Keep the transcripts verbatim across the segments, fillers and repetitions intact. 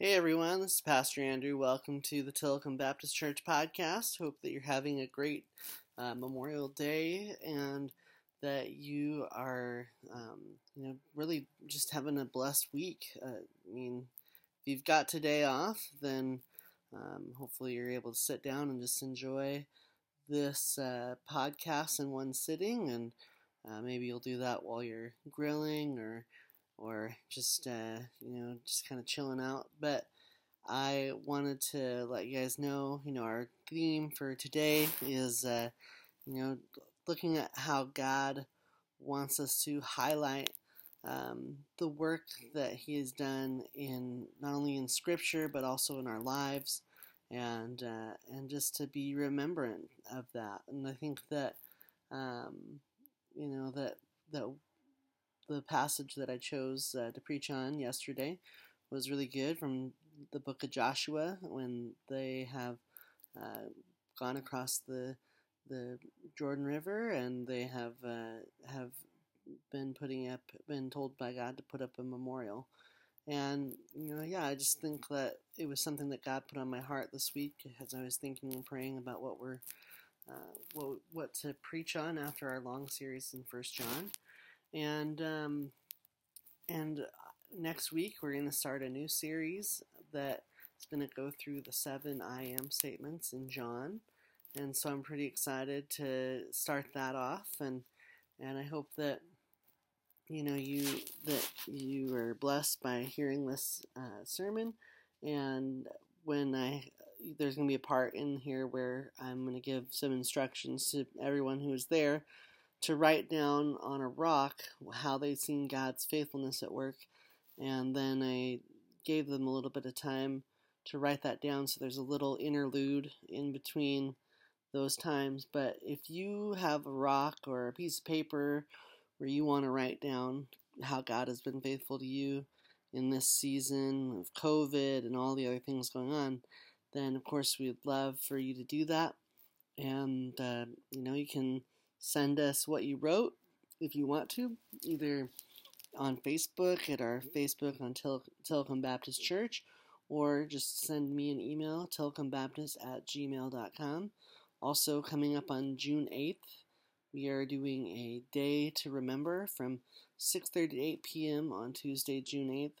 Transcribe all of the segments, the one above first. Hey everyone, this is Pastor Andrew. Welcome to the Tillicum Baptist Church podcast. Hope that you're having a great uh, Memorial Day and that you are, um, you know, really just having a blessed week. Uh, I mean, if you've got today off, then um, hopefully you're able to sit down and just enjoy this uh, podcast in one sitting, and uh, maybe you'll do that while you're grilling or or just, uh, you know, just kind of chilling out. But I wanted to let you guys know, you know, our theme for today is, uh, you know, looking at how God wants us to highlight um, the work that He has done in, not only in Scripture, but also in our lives, and uh, and just to be remembrant of that. And I think that, um, you know, that, that the passage that I chose uh, to preach on yesterday was really good, from the book of Joshua, when they have uh, gone across the the Jordan River, and they have uh, have been putting up, been told by God to put up a memorial. And you know, yeah, I just think that it was something that God put on my heart this week as I was thinking and praying about what we're uh, what what to preach on after our long series in First John. And um, and next week we're going to start a new series that's going to go through the seven I am statements in John, and so I'm pretty excited to start that off, and and I hope that you know you that you are blessed by hearing this uh, sermon. And when I there's going to be a part in here where I'm going to give some instructions to everyone who is there to write down on a rock how they'd seen God's faithfulness at work. And then I gave them a little bit of time to write that down, so there's a little interlude in between those times. But if you have a rock or a piece of paper where you want to write down how God has been faithful to you in this season of COVID and all the other things going on, then of course we'd love for you to do that. And, uh, you know, you can send us what you wrote if you want to, either on Facebook at our Facebook on Till- Tillicum Baptist Church, or just send me an email, tillicum baptist at gmail dot com. Also, coming up on June eighth, we are doing a Day to Remember from six thirty to eight p.m. on Tuesday, June eighth.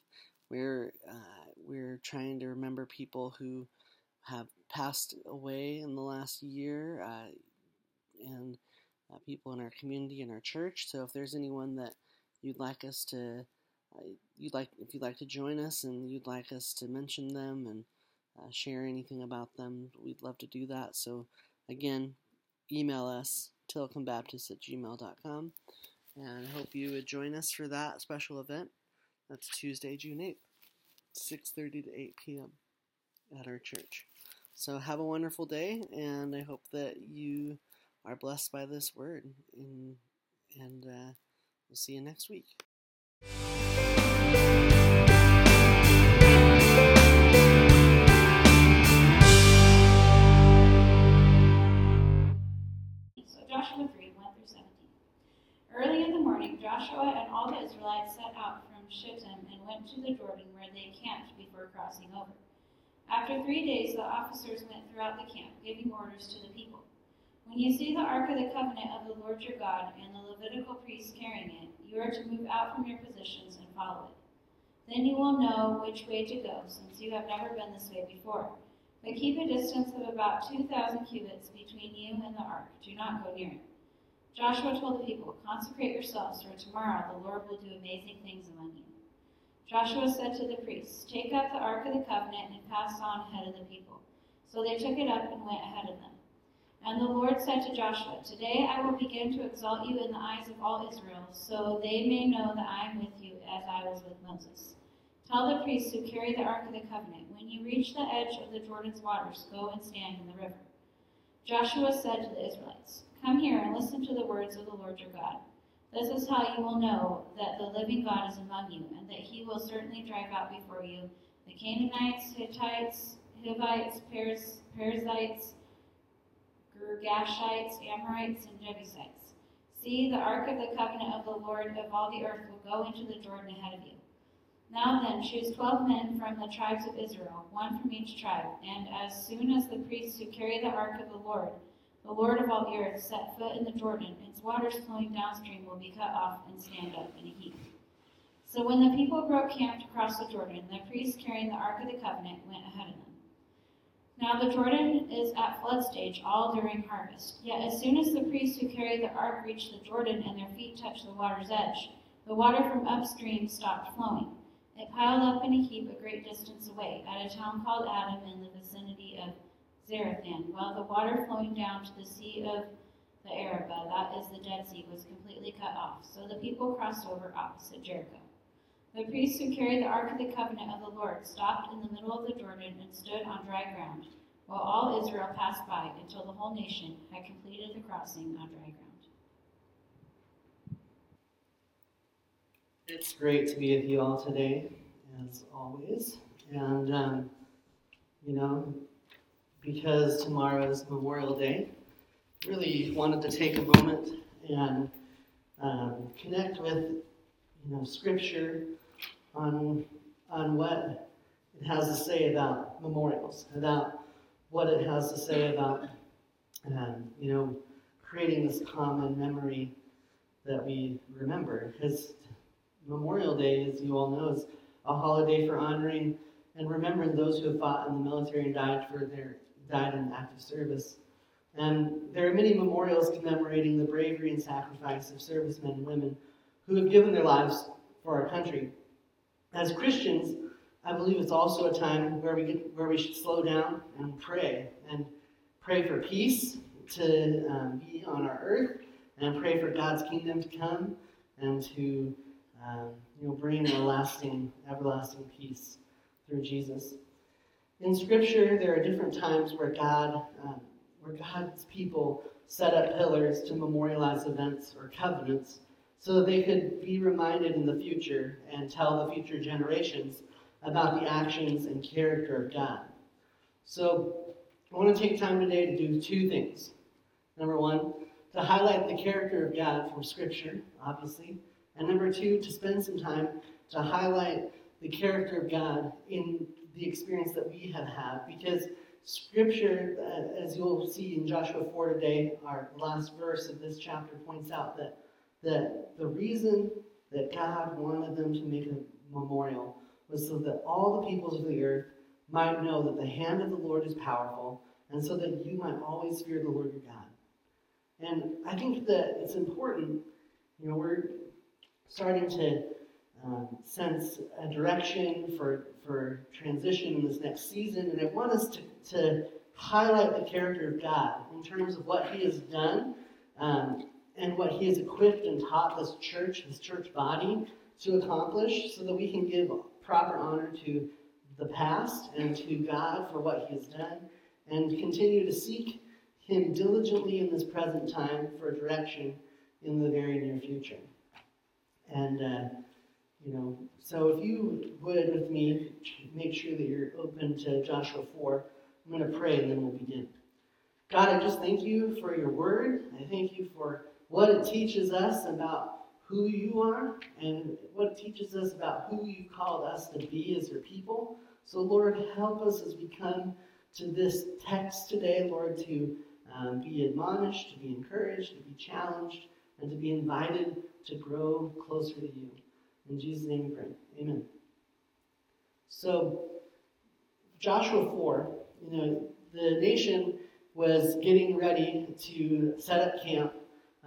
We're, uh, we're trying to remember people who have passed away in the last year, uh, and Uh, people in our community and our church. So if there's anyone that you'd like us to, uh, you'd like if you'd like to join us and you'd like us to mention them and uh, share anything about them, we'd love to do that. So again, email us, tillicum baptist at gmail dot com, and I hope you would join us for that special event. That's Tuesday, June eighth, six thirty to eight p.m. at our church. So have a wonderful day, and I hope that you are blessed by this word, and, and uh, we'll see you next week. So Joshua three, one through seventeen. Early in the morning, Joshua and all the Israelites set out from Shittim and went to the Jordan, where they camped before crossing over. After three days, the officers went throughout the camp, giving orders to the people. When you see the Ark of the Covenant of the Lord your God and the Levitical priests carrying it, you are to move out from your positions and follow it. Then you will know which way to go, since you have never been this way before. But keep a distance of about two thousand cubits between you and the Ark. Do not go near it. Joshua told the people, "Consecrate yourselves, for tomorrow the Lord will do amazing things among you." Joshua said to the priests, "Take up the Ark of the Covenant and pass on ahead of the people." So they took it up and went ahead of them. And the Lord said to Joshua, "Today I will begin to exalt you in the eyes of all Israel, so they may know that I am with you as I was with Moses. Tell the priests who carry the Ark of the Covenant, when you reach the edge of the Jordan's waters, go and stand in the river." Joshua said to the Israelites, "Come here and listen to the words of the Lord your God. This is how you will know that the living God is among you, and that he will certainly drive out before you the Canaanites, Hittites, Hivites, Periz- Perizzites, Gashites, Amorites, and Jebusites. See, the Ark of the Covenant of the Lord of all the earth will go into the Jordan ahead of you. Now then, choose twelve men from the tribes of Israel, one from each tribe. And as soon as the priests who carry the ark of the Lord, the Lord of all the earth, set foot in the Jordan, its waters flowing downstream will be cut off and stand up in a heap. So when the people broke camp to cross the Jordan, the priests carrying the ark of the covenant went ahead of them. Now the Jordan is at flood stage all during harvest. Yet as soon as the priests who carried the ark reached the Jordan and their feet touched the water's edge, the water from upstream stopped flowing. It piled up in a heap a great distance away, at a town called Adam in the vicinity of Zarethan, while the water flowing down to the Sea of the Arabah, that is the Dead Sea, was completely cut off. So the people crossed over opposite Jericho. The priests who carried the Ark of the Covenant of the Lord stopped in the middle of the Jordan and stood on dry ground, while all Israel passed by until the whole nation had completed the crossing on dry ground. It's great to be with you all today, as always, and, um, you know, because tomorrow is Memorial Day, really wanted to take a moment and um, connect with, you know, Scripture on, on what it has to say about memorials, about what it has to say about, um, you know, creating this common memory that we remember, because Memorial Day, as you all know, is a holiday for honoring and remembering those who have fought in the military and died for their died in active service. And there are many memorials commemorating the bravery and sacrifice of servicemen and women who have given their lives for our country. As Christians, I believe it's also a time where we get, where we should slow down and pray, and pray for peace to um, be on our earth, and pray for God's kingdom to come and to Um, you know, bring a lasting, everlasting peace through Jesus. In Scripture, there are different times where God, um, where God's people set up pillars to memorialize events or covenants so that they could be reminded in the future and tell the future generations about the actions and character of God. So I want to take time today to do two things. Number one, to highlight the character of God from Scripture, obviously. And number two, to spend some time to highlight the character of God in the experience that we have had. Because Scripture, as you'll see in Joshua four today, our last verse of this chapter, points out that, that the reason that God wanted them to make a memorial was so that all the peoples of the earth might know that the hand of the Lord is powerful, and so that you might always fear the Lord your God. And I think that it's important, you know, we're starting to um, sense a direction for for transition in this next season, and I want us to, to highlight the character of God in terms of what He has done um, and what He has equipped and taught this church, this church body, to accomplish, so that we can give proper honor to the past and to God for what He has done, and continue to seek Him diligently in this present time for direction in the very near future. And, uh, you know, so if you would, with me, make sure that you're open to Joshua four. I'm going to pray, and then we'll begin. God, I just thank you for your word. I thank you for what it teaches us about who you are and what it teaches us about who you called us to be as your people. So, Lord, help us as we come to this text today, Lord, to um, be admonished, to be encouraged, to be challenged, and to be invited to grow closer to you. In Jesus' name we pray. Amen. So, Joshua four, you know, the nation was getting ready to set up camp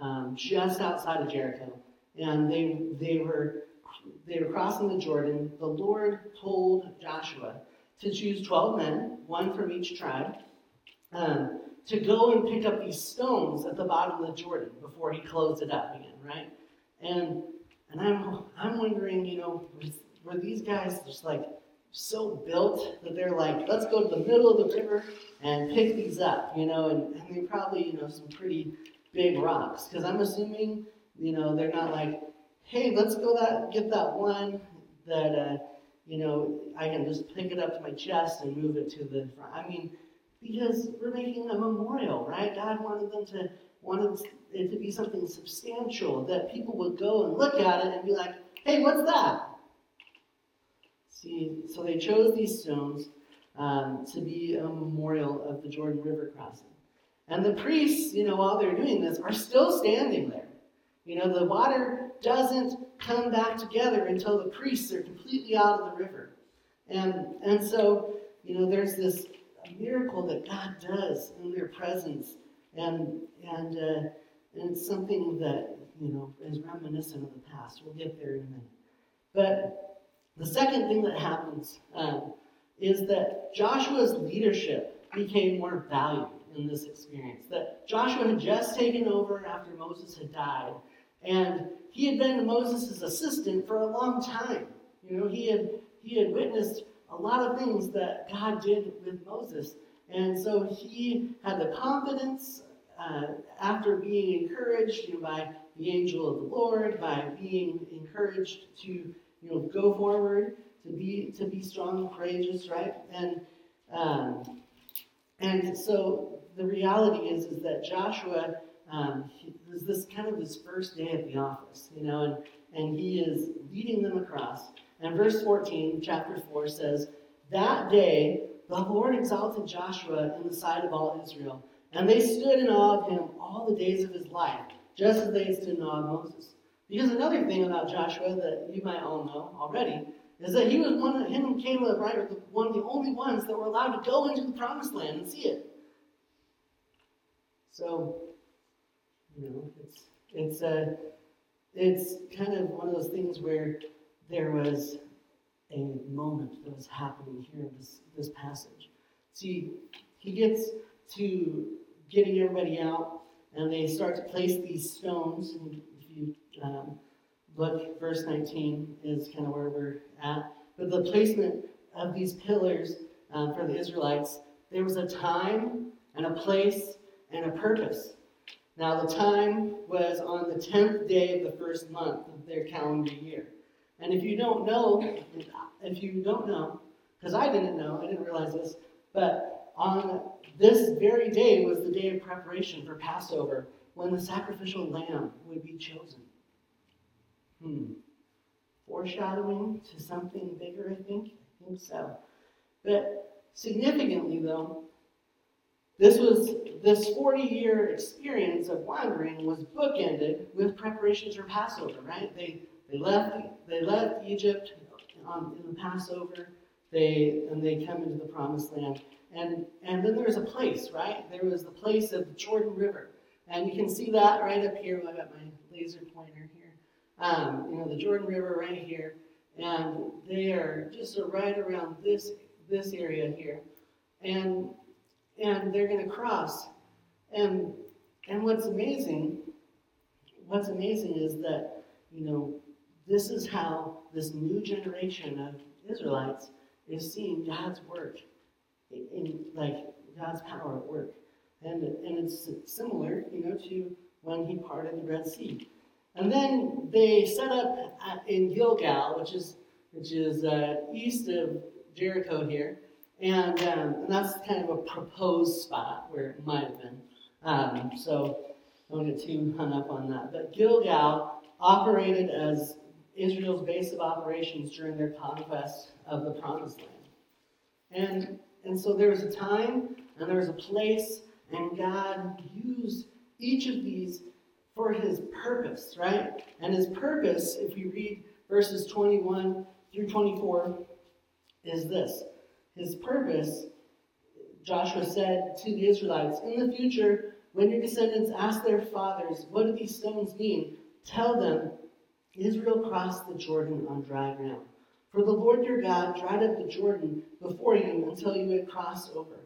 um, just outside of Jericho, and they they were they were crossing the Jordan. The Lord told Joshua to choose twelve men, one from each tribe, um, to go and pick up these stones at the bottom of the Jordan before he closed it up again, right? And and I'm I'm wondering, you know, were these guys just like so built that they're like, let's go to the middle of the river and pick these up, you know? And, and they're probably, you know, some pretty big rocks, because I'm assuming, you know, they're not like, hey, let's go that get that one that, uh, you know, I can just pick it up to my chest and move it to the front. I mean, because we're making a memorial, right? God wanted them to wanted it to be something substantial that people would go and look at it and be like, hey, what's that? See, so they chose these stones um, to be a memorial of the Jordan River crossing. And the priests, you know, while they're doing this, are still standing there. You know, the water doesn't come back together until the priests are completely out of the river. And and so, you know, there's this miracle that God does in their presence. And and, uh, and it's something that, you know, is reminiscent of the past. We'll get there in a minute. But the second thing that happens um, is that Joshua's leadership became more valued in this experience. That Joshua had just taken over after Moses had died, and he had been Moses' assistant for a long time. You know, he had he had witnessed a lot of things that God did with Moses, and so he had the confidence uh, after being encouraged, you know, by the angel of the Lord, by being encouraged to, you know, go forward, to be to be strong and courageous, right? And um, and so the reality is is that Joshua um, is this kind of his first day at the office, you know, and and he is leading them across. And verse fourteen, chapter four says, "That day the Lord exalted Joshua in the sight of all Israel, and they stood in awe of him all the days of his life, just as they stood in awe of Moses." Because another thing about Joshua that you might all know already is that he was one of him and Caleb, right, were the, one of the only ones that were allowed to go into the promised land and see it. So, you know, it's it's a it's kind of one of those things where there was a moment that was happening here in this, this passage. See, he gets to getting everybody out, and they start to place these stones. And if you um, look, verse nineteen is kind of where we're at. But the placement of these pillars uh, for the Israelites, there was a time and a place and a purpose. Now, the time was on the tenth day of the first month of their calendar year. And if you don't know, if you don't know, because I didn't know, I didn't realize this, but on this very day was the day of preparation for Passover, when the sacrificial lamb would be chosen. Hmm. Foreshadowing to something bigger, I think. I think so. But significantly, though, this was this forty-year experience of wandering was bookended with preparations for Passover, right? They They left. They left Egypt on, in the Passover. They and they come into the Promised Land, and and then there's a place, right? There was the place of the Jordan River, and you can see that right up here. I've got my laser pointer here. Um, you know, the Jordan River right here, and they are just right around this this area here, and and they're going to cross, and and what's amazing, what's amazing is that, you know, this is how this new generation of Israelites is seeing God's work, in, in like God's power at work. And, and it's similar, you know, to when he parted the Red Sea. And then they set up at, in Gilgal, which is which is uh, east of Jericho here. And, um, and that's kind of a proposed spot where it might have been. Um, so I don't get too hung up on that. But Gilgal operated as Israel's base of operations during their conquest of the Promised Land. And and so there was a time and there was a place, and God used each of these for his purpose, right? And his purpose, if we read verses twenty-one through twenty-four, is this. His purpose, Joshua said to the Israelites, "In the future, when your descendants ask their fathers, 'What do these stones mean?' tell them, Israel crossed the Jordan on dry ground. For the Lord your God dried up the Jordan before you until you had crossed over.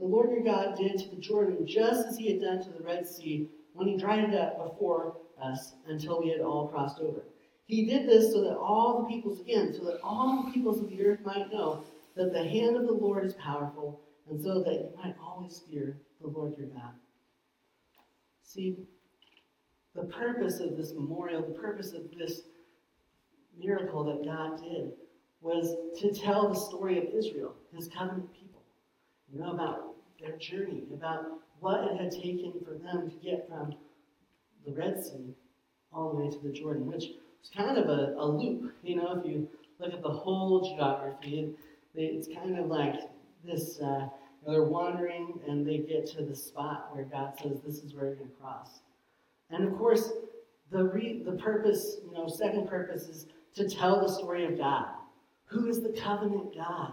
The Lord your God did to the Jordan just as he had done to the Red Sea when he dried it up before us until we had all crossed over. He did this so that all the peoples, again, so that all the peoples of the earth might know that the hand of the Lord is powerful, and so that you might always fear the Lord your God." See, the purpose of this memorial, the purpose of this miracle that God did, was to tell the story of Israel, his covenant people, you know, about their journey, about what it had taken for them to get from the Red Sea all the way to the Jordan, which was kind of a, a loop, you know, if you look at the whole geography, and they, it's kind of like this, uh, you know, they're wandering and they get to the spot where God says, this is where you're going to cross. And of course, the re, the purpose, you know, second purpose is to tell the story of God. Who is the covenant God,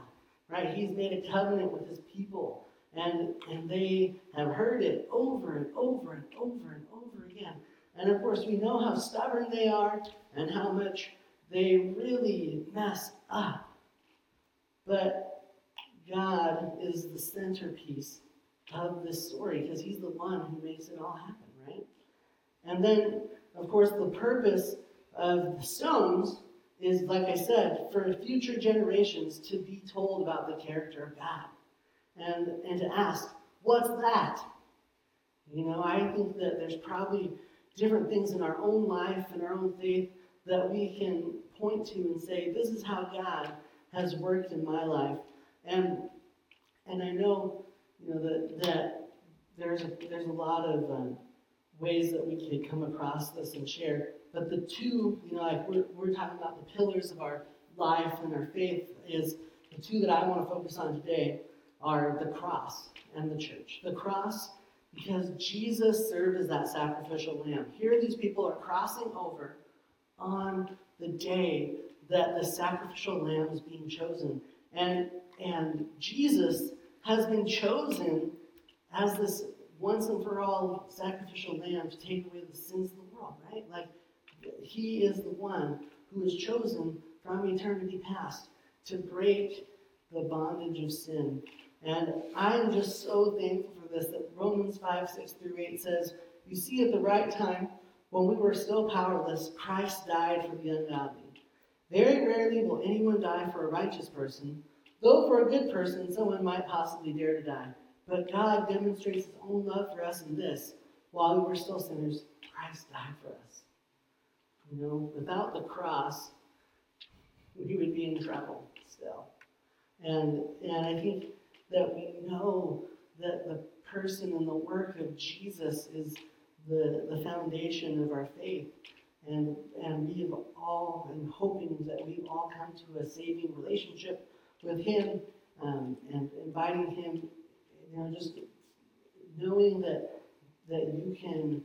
right? He's made a covenant with his people, and and they have heard it over and over and over and over again. And of course, we know how stubborn they are and how much they really mess up. But God is the centerpiece of this story because he's the one who makes it all happen, right? And then, of course, the purpose of the stones is, like I said, for future generations to be told about the character of God and, and to ask, what's that? You know, I think that there's probably different things in our own life and our own faith that we can point to and say, this is how God has worked in my life. And and I know, you know, that that there's a, there's a lot of um, ways that we can come across this and share. But the two, you know, like we're, we're talking about the pillars of our life and our faith, is the two that I want to focus on today are the cross and the church. The cross, because Jesus served as that sacrificial lamb. Here these people are crossing over on the day that the sacrificial lamb is being chosen. And, and Jesus has been chosen as this once and for all sacrificial lamb to take away the sins of the world, right? Like, he is the one who is chosen from eternity past to break the bondage of sin. And I'm just so thankful for this, that Romans five, six through eight says, you see, at the right time, when we were still powerless, Christ died for the ungodly. Very rarely will anyone die for a righteous person, though for a good person someone might possibly dare to die. But God demonstrates his own love for us in this: while we were still sinners, Christ died for us. You know, without the cross, we would be in trouble still. And and I think that we know that the person and the work of Jesus is the, the foundation of our faith. And and we have all been hoping that we all come to a saving relationship with him, um, and inviting him, you know, just knowing that that you can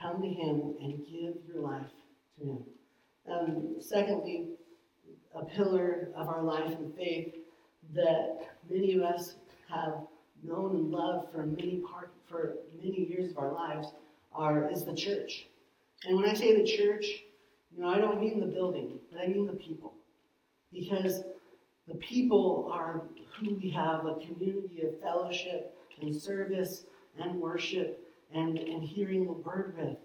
come to him and give your life to him. Um, secondly, a pillar of our life and faith that many of us have known and loved for many part for many years of our lives are is the church. And when I say the church, you know, I don't mean the building, but I mean the people, because the people are who we have a community of fellowship and service and worship and, and hearing the word with.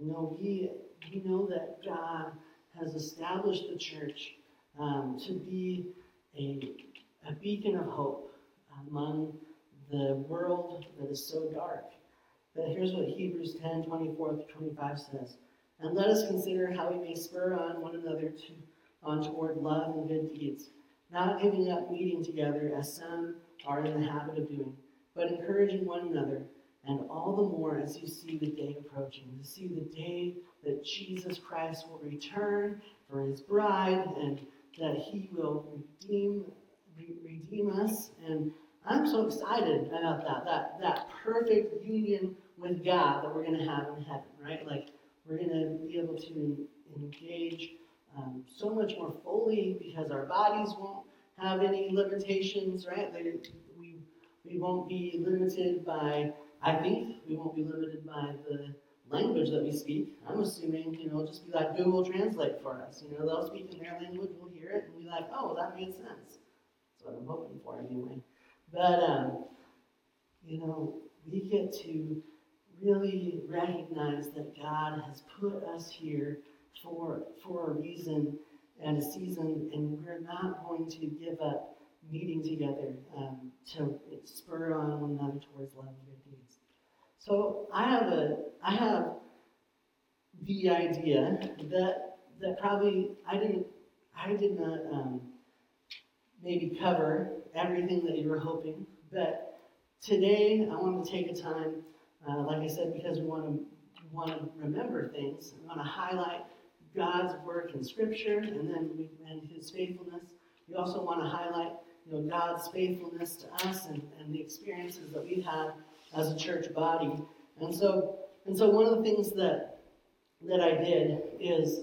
You know, we we know that God has established the church um, to be a, a beacon of hope among the world that is so dark. But here's what Hebrews ten, twenty-four through twenty-five says. And let us consider how we may spur on one another to on toward love and good deeds, not giving up meeting together as some are in the habit of doing, but encouraging one another, and all the more as you see the day approaching, to see the day that Jesus Christ will return for his bride, and that he will redeem re- redeem us. And I'm so excited about that, that that perfect union with God that we're going to have in heaven, right? Like, we're going to be able to engage Um, so much more fully, because our bodies won't have any limitations, right? They, we we won't be limited by, I think, we won't be limited by the language that we speak. I'm assuming, you know, just be like Google Translate for us. You know, they'll speak in their language, we'll hear it, and be like, oh, that made sense. That's what I'm hoping for anyway. But, um, you know, we get to really recognize that God has put us here for for a reason and a season, and we're not going to give up meeting together um, to spur on one another towards love and good deeds. So I have a I have the idea that that probably I didn't I did not um, maybe cover everything that you were hoping, but today I want to take a time, uh, like I said, because we want to want to remember things, we want to highlight God's work in Scripture, and then we, and his faithfulness. We also want to highlight, you know, God's faithfulness to us and, and the experiences that we've had as a church body. And so, and so one of the things that that I did is,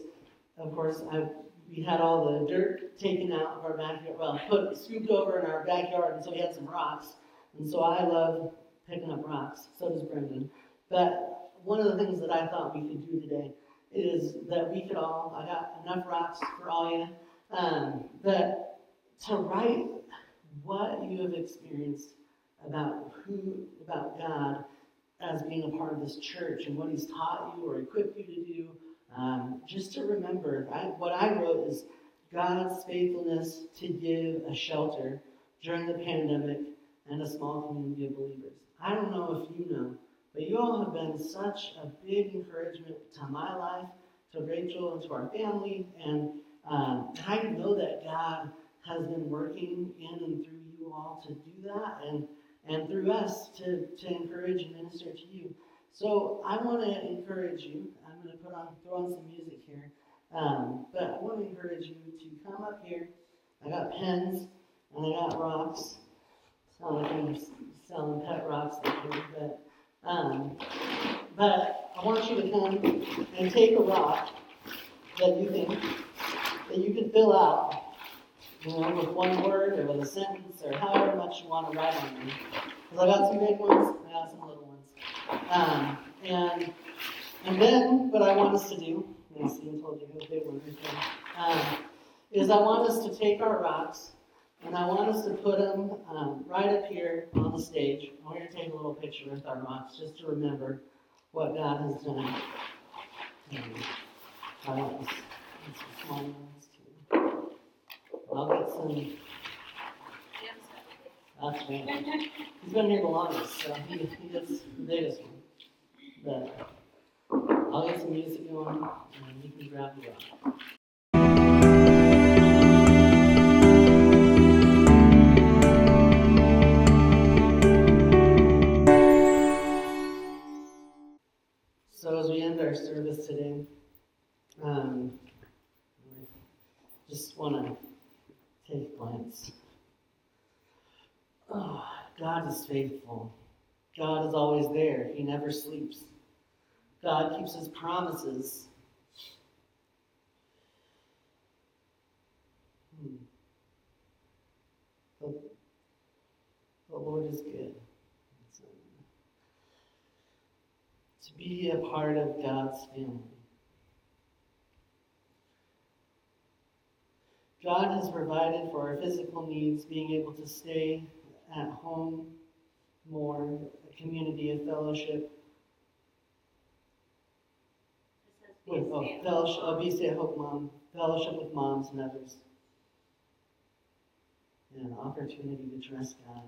of course, I we had all the dirt taken out of our backyard, well, put scooped over in our backyard, and so we had some rocks. And so I love picking up rocks. So does Brendan. But one of the things that I thought we could do today is that we could all, I got enough rocks for all you, um, but to write what you have experienced about who, about God as being a part of this church and what he's taught you or equipped you to do. Um, just to remember, I, what I wrote is God's faithfulness to give a shelter during the pandemic and a small community of believers. I don't know if you know, but you all have been such a big encouragement to my life, to Rachel, and to our family. And um, I know that God has been working in and through you all to do that, and and through us to, to encourage and minister to you. So I want to encourage you. I'm going to put on throw on some music here. Um, but I want to encourage you to come up here. I got pens, and I got rocks. It's not like I'm selling pet rocks up here, but... Um, but I want you to come and take a rock that you think that you can fill out, you know, with one word or with a sentence or however much you want to write on them. Because I got some big ones, I got some little ones. Um, and and then what I want us to do, and Steve told you who big one um, is I want us to take our rocks and I want us to put them um, right up here on the stage. I want you to take a little picture with our rocks just to remember what God has done. I want this, this small ones too. I'll get some. That's right. He's been here the longest, so he, he gets the biggest one. But I'll get some music going, and you can grab the rock. So as we end our service today, um, just want to take a glance. Oh, God is faithful. God is always there. He never sleeps. God keeps his promises. Hmm. The, the Lord is good. Be a part of God's family. God has provided for our physical needs, being able to stay at home more, a community of fellowship. With, oh, fellowship, oh, be stay at home, mom, fellowship with moms and others, and an opportunity to trust God.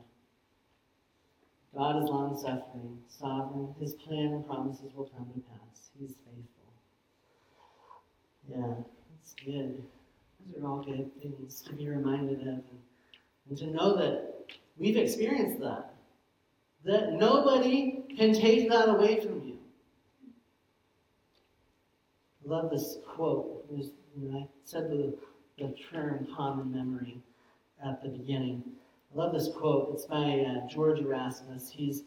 God is long-suffering, sovereign. His plan and promises will come to pass. He's faithful. Yeah, that's good. Those are all good things to be reminded of. And, and to know that we've experienced that. That nobody can take that away from you. I love this quote. It was, you know, I said the, the term common memory at the beginning. I love this quote. It's by uh, George Erasmus. He's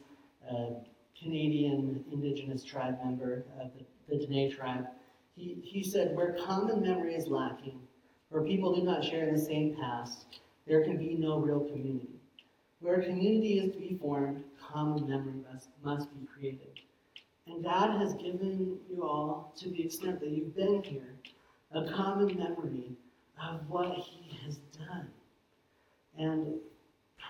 a Canadian indigenous tribe member of the, the Dene tribe. He, he said, where common memory is lacking, where people do not share the same past, there can be no real community. Where community is to be formed, common memory must, must be created. And God has given you all, to the extent that you've been here, a common memory of what he has done. And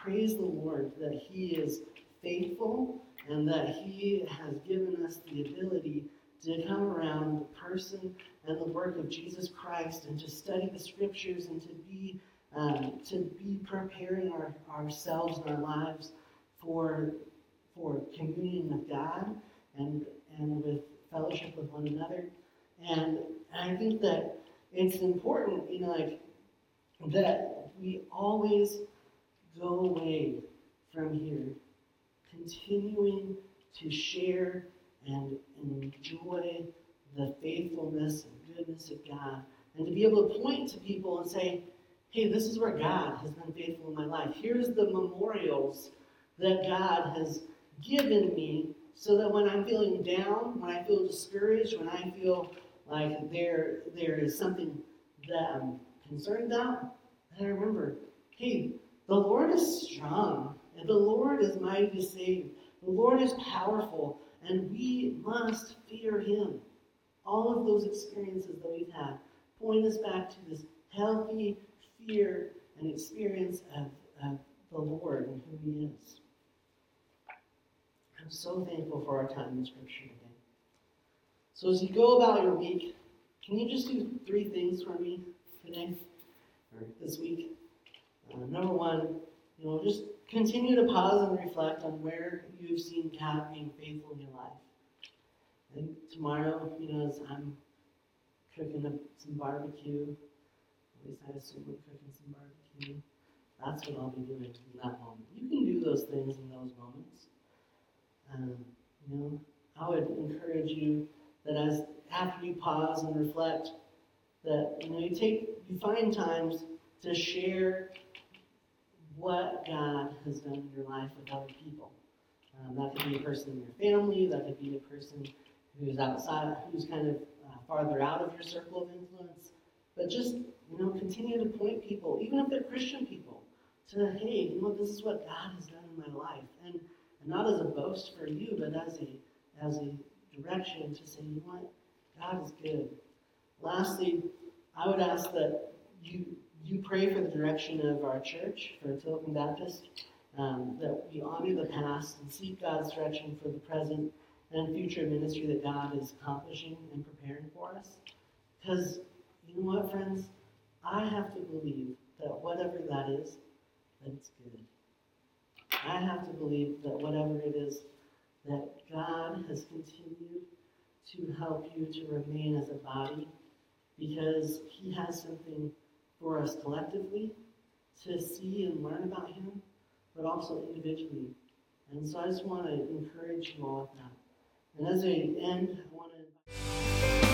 praise the Lord that he is faithful and that he has given us the ability to come around the person and the work of Jesus Christ and to study the scriptures and to be um, to be preparing our, ourselves and our lives for for communion with God and and with fellowship with one another. And I think that it's important, you know, like that we always go away from here, continuing to share and enjoy the faithfulness and goodness of God, and to be able to point to people and say, hey, this is where God has been faithful in my life. Here's the memorials that God has given me so that when I'm feeling down, when I feel discouraged, when I feel like there there is something that I'm concerned about, I remember, hey, the Lord is strong, and the Lord is mighty to save. The Lord is powerful, and we must fear him. All of those experiences that we've had point us back to this healthy fear and experience of, of the Lord and who he is. I'm so thankful for our time in Scripture today. So as you go about your week, can you just do three things for me today, or this week? Uh, number one, you know, just continue to pause and reflect on where you've seen God being faithful in your life. And tomorrow, you know, as I'm cooking up some barbecue, at least I assume we're cooking some barbecue, that's what I'll be doing in that moment. You can do those things in those moments. Um, you know, I would encourage you that as after you pause and reflect, that you know you take you find times to share what God has done in your life with other people. Um, that could be a person in your family. That could be a person who's outside, who's kind of uh, farther out of your circle of influence. But just you know, continue to point people, even if they're Christian people, to hey, you know, this is what God has done in my life, and, and not as a boast for you, but as a as a direction to say, you know what, God is good. Lastly, I would ask that you you pray for the direction of our church, for Tillicum Baptist, um, that we honor the past and seek God's direction for the present and future ministry that God is accomplishing and preparing for us. Because, you know what, friends, I have to believe that whatever that is, that it's good. I have to believe that whatever it is, that God has continued to help you to remain as a body, because he has something for us collectively to see and learn about him, but also individually. And so I just want to encourage you all with that. And as we end, I want to invite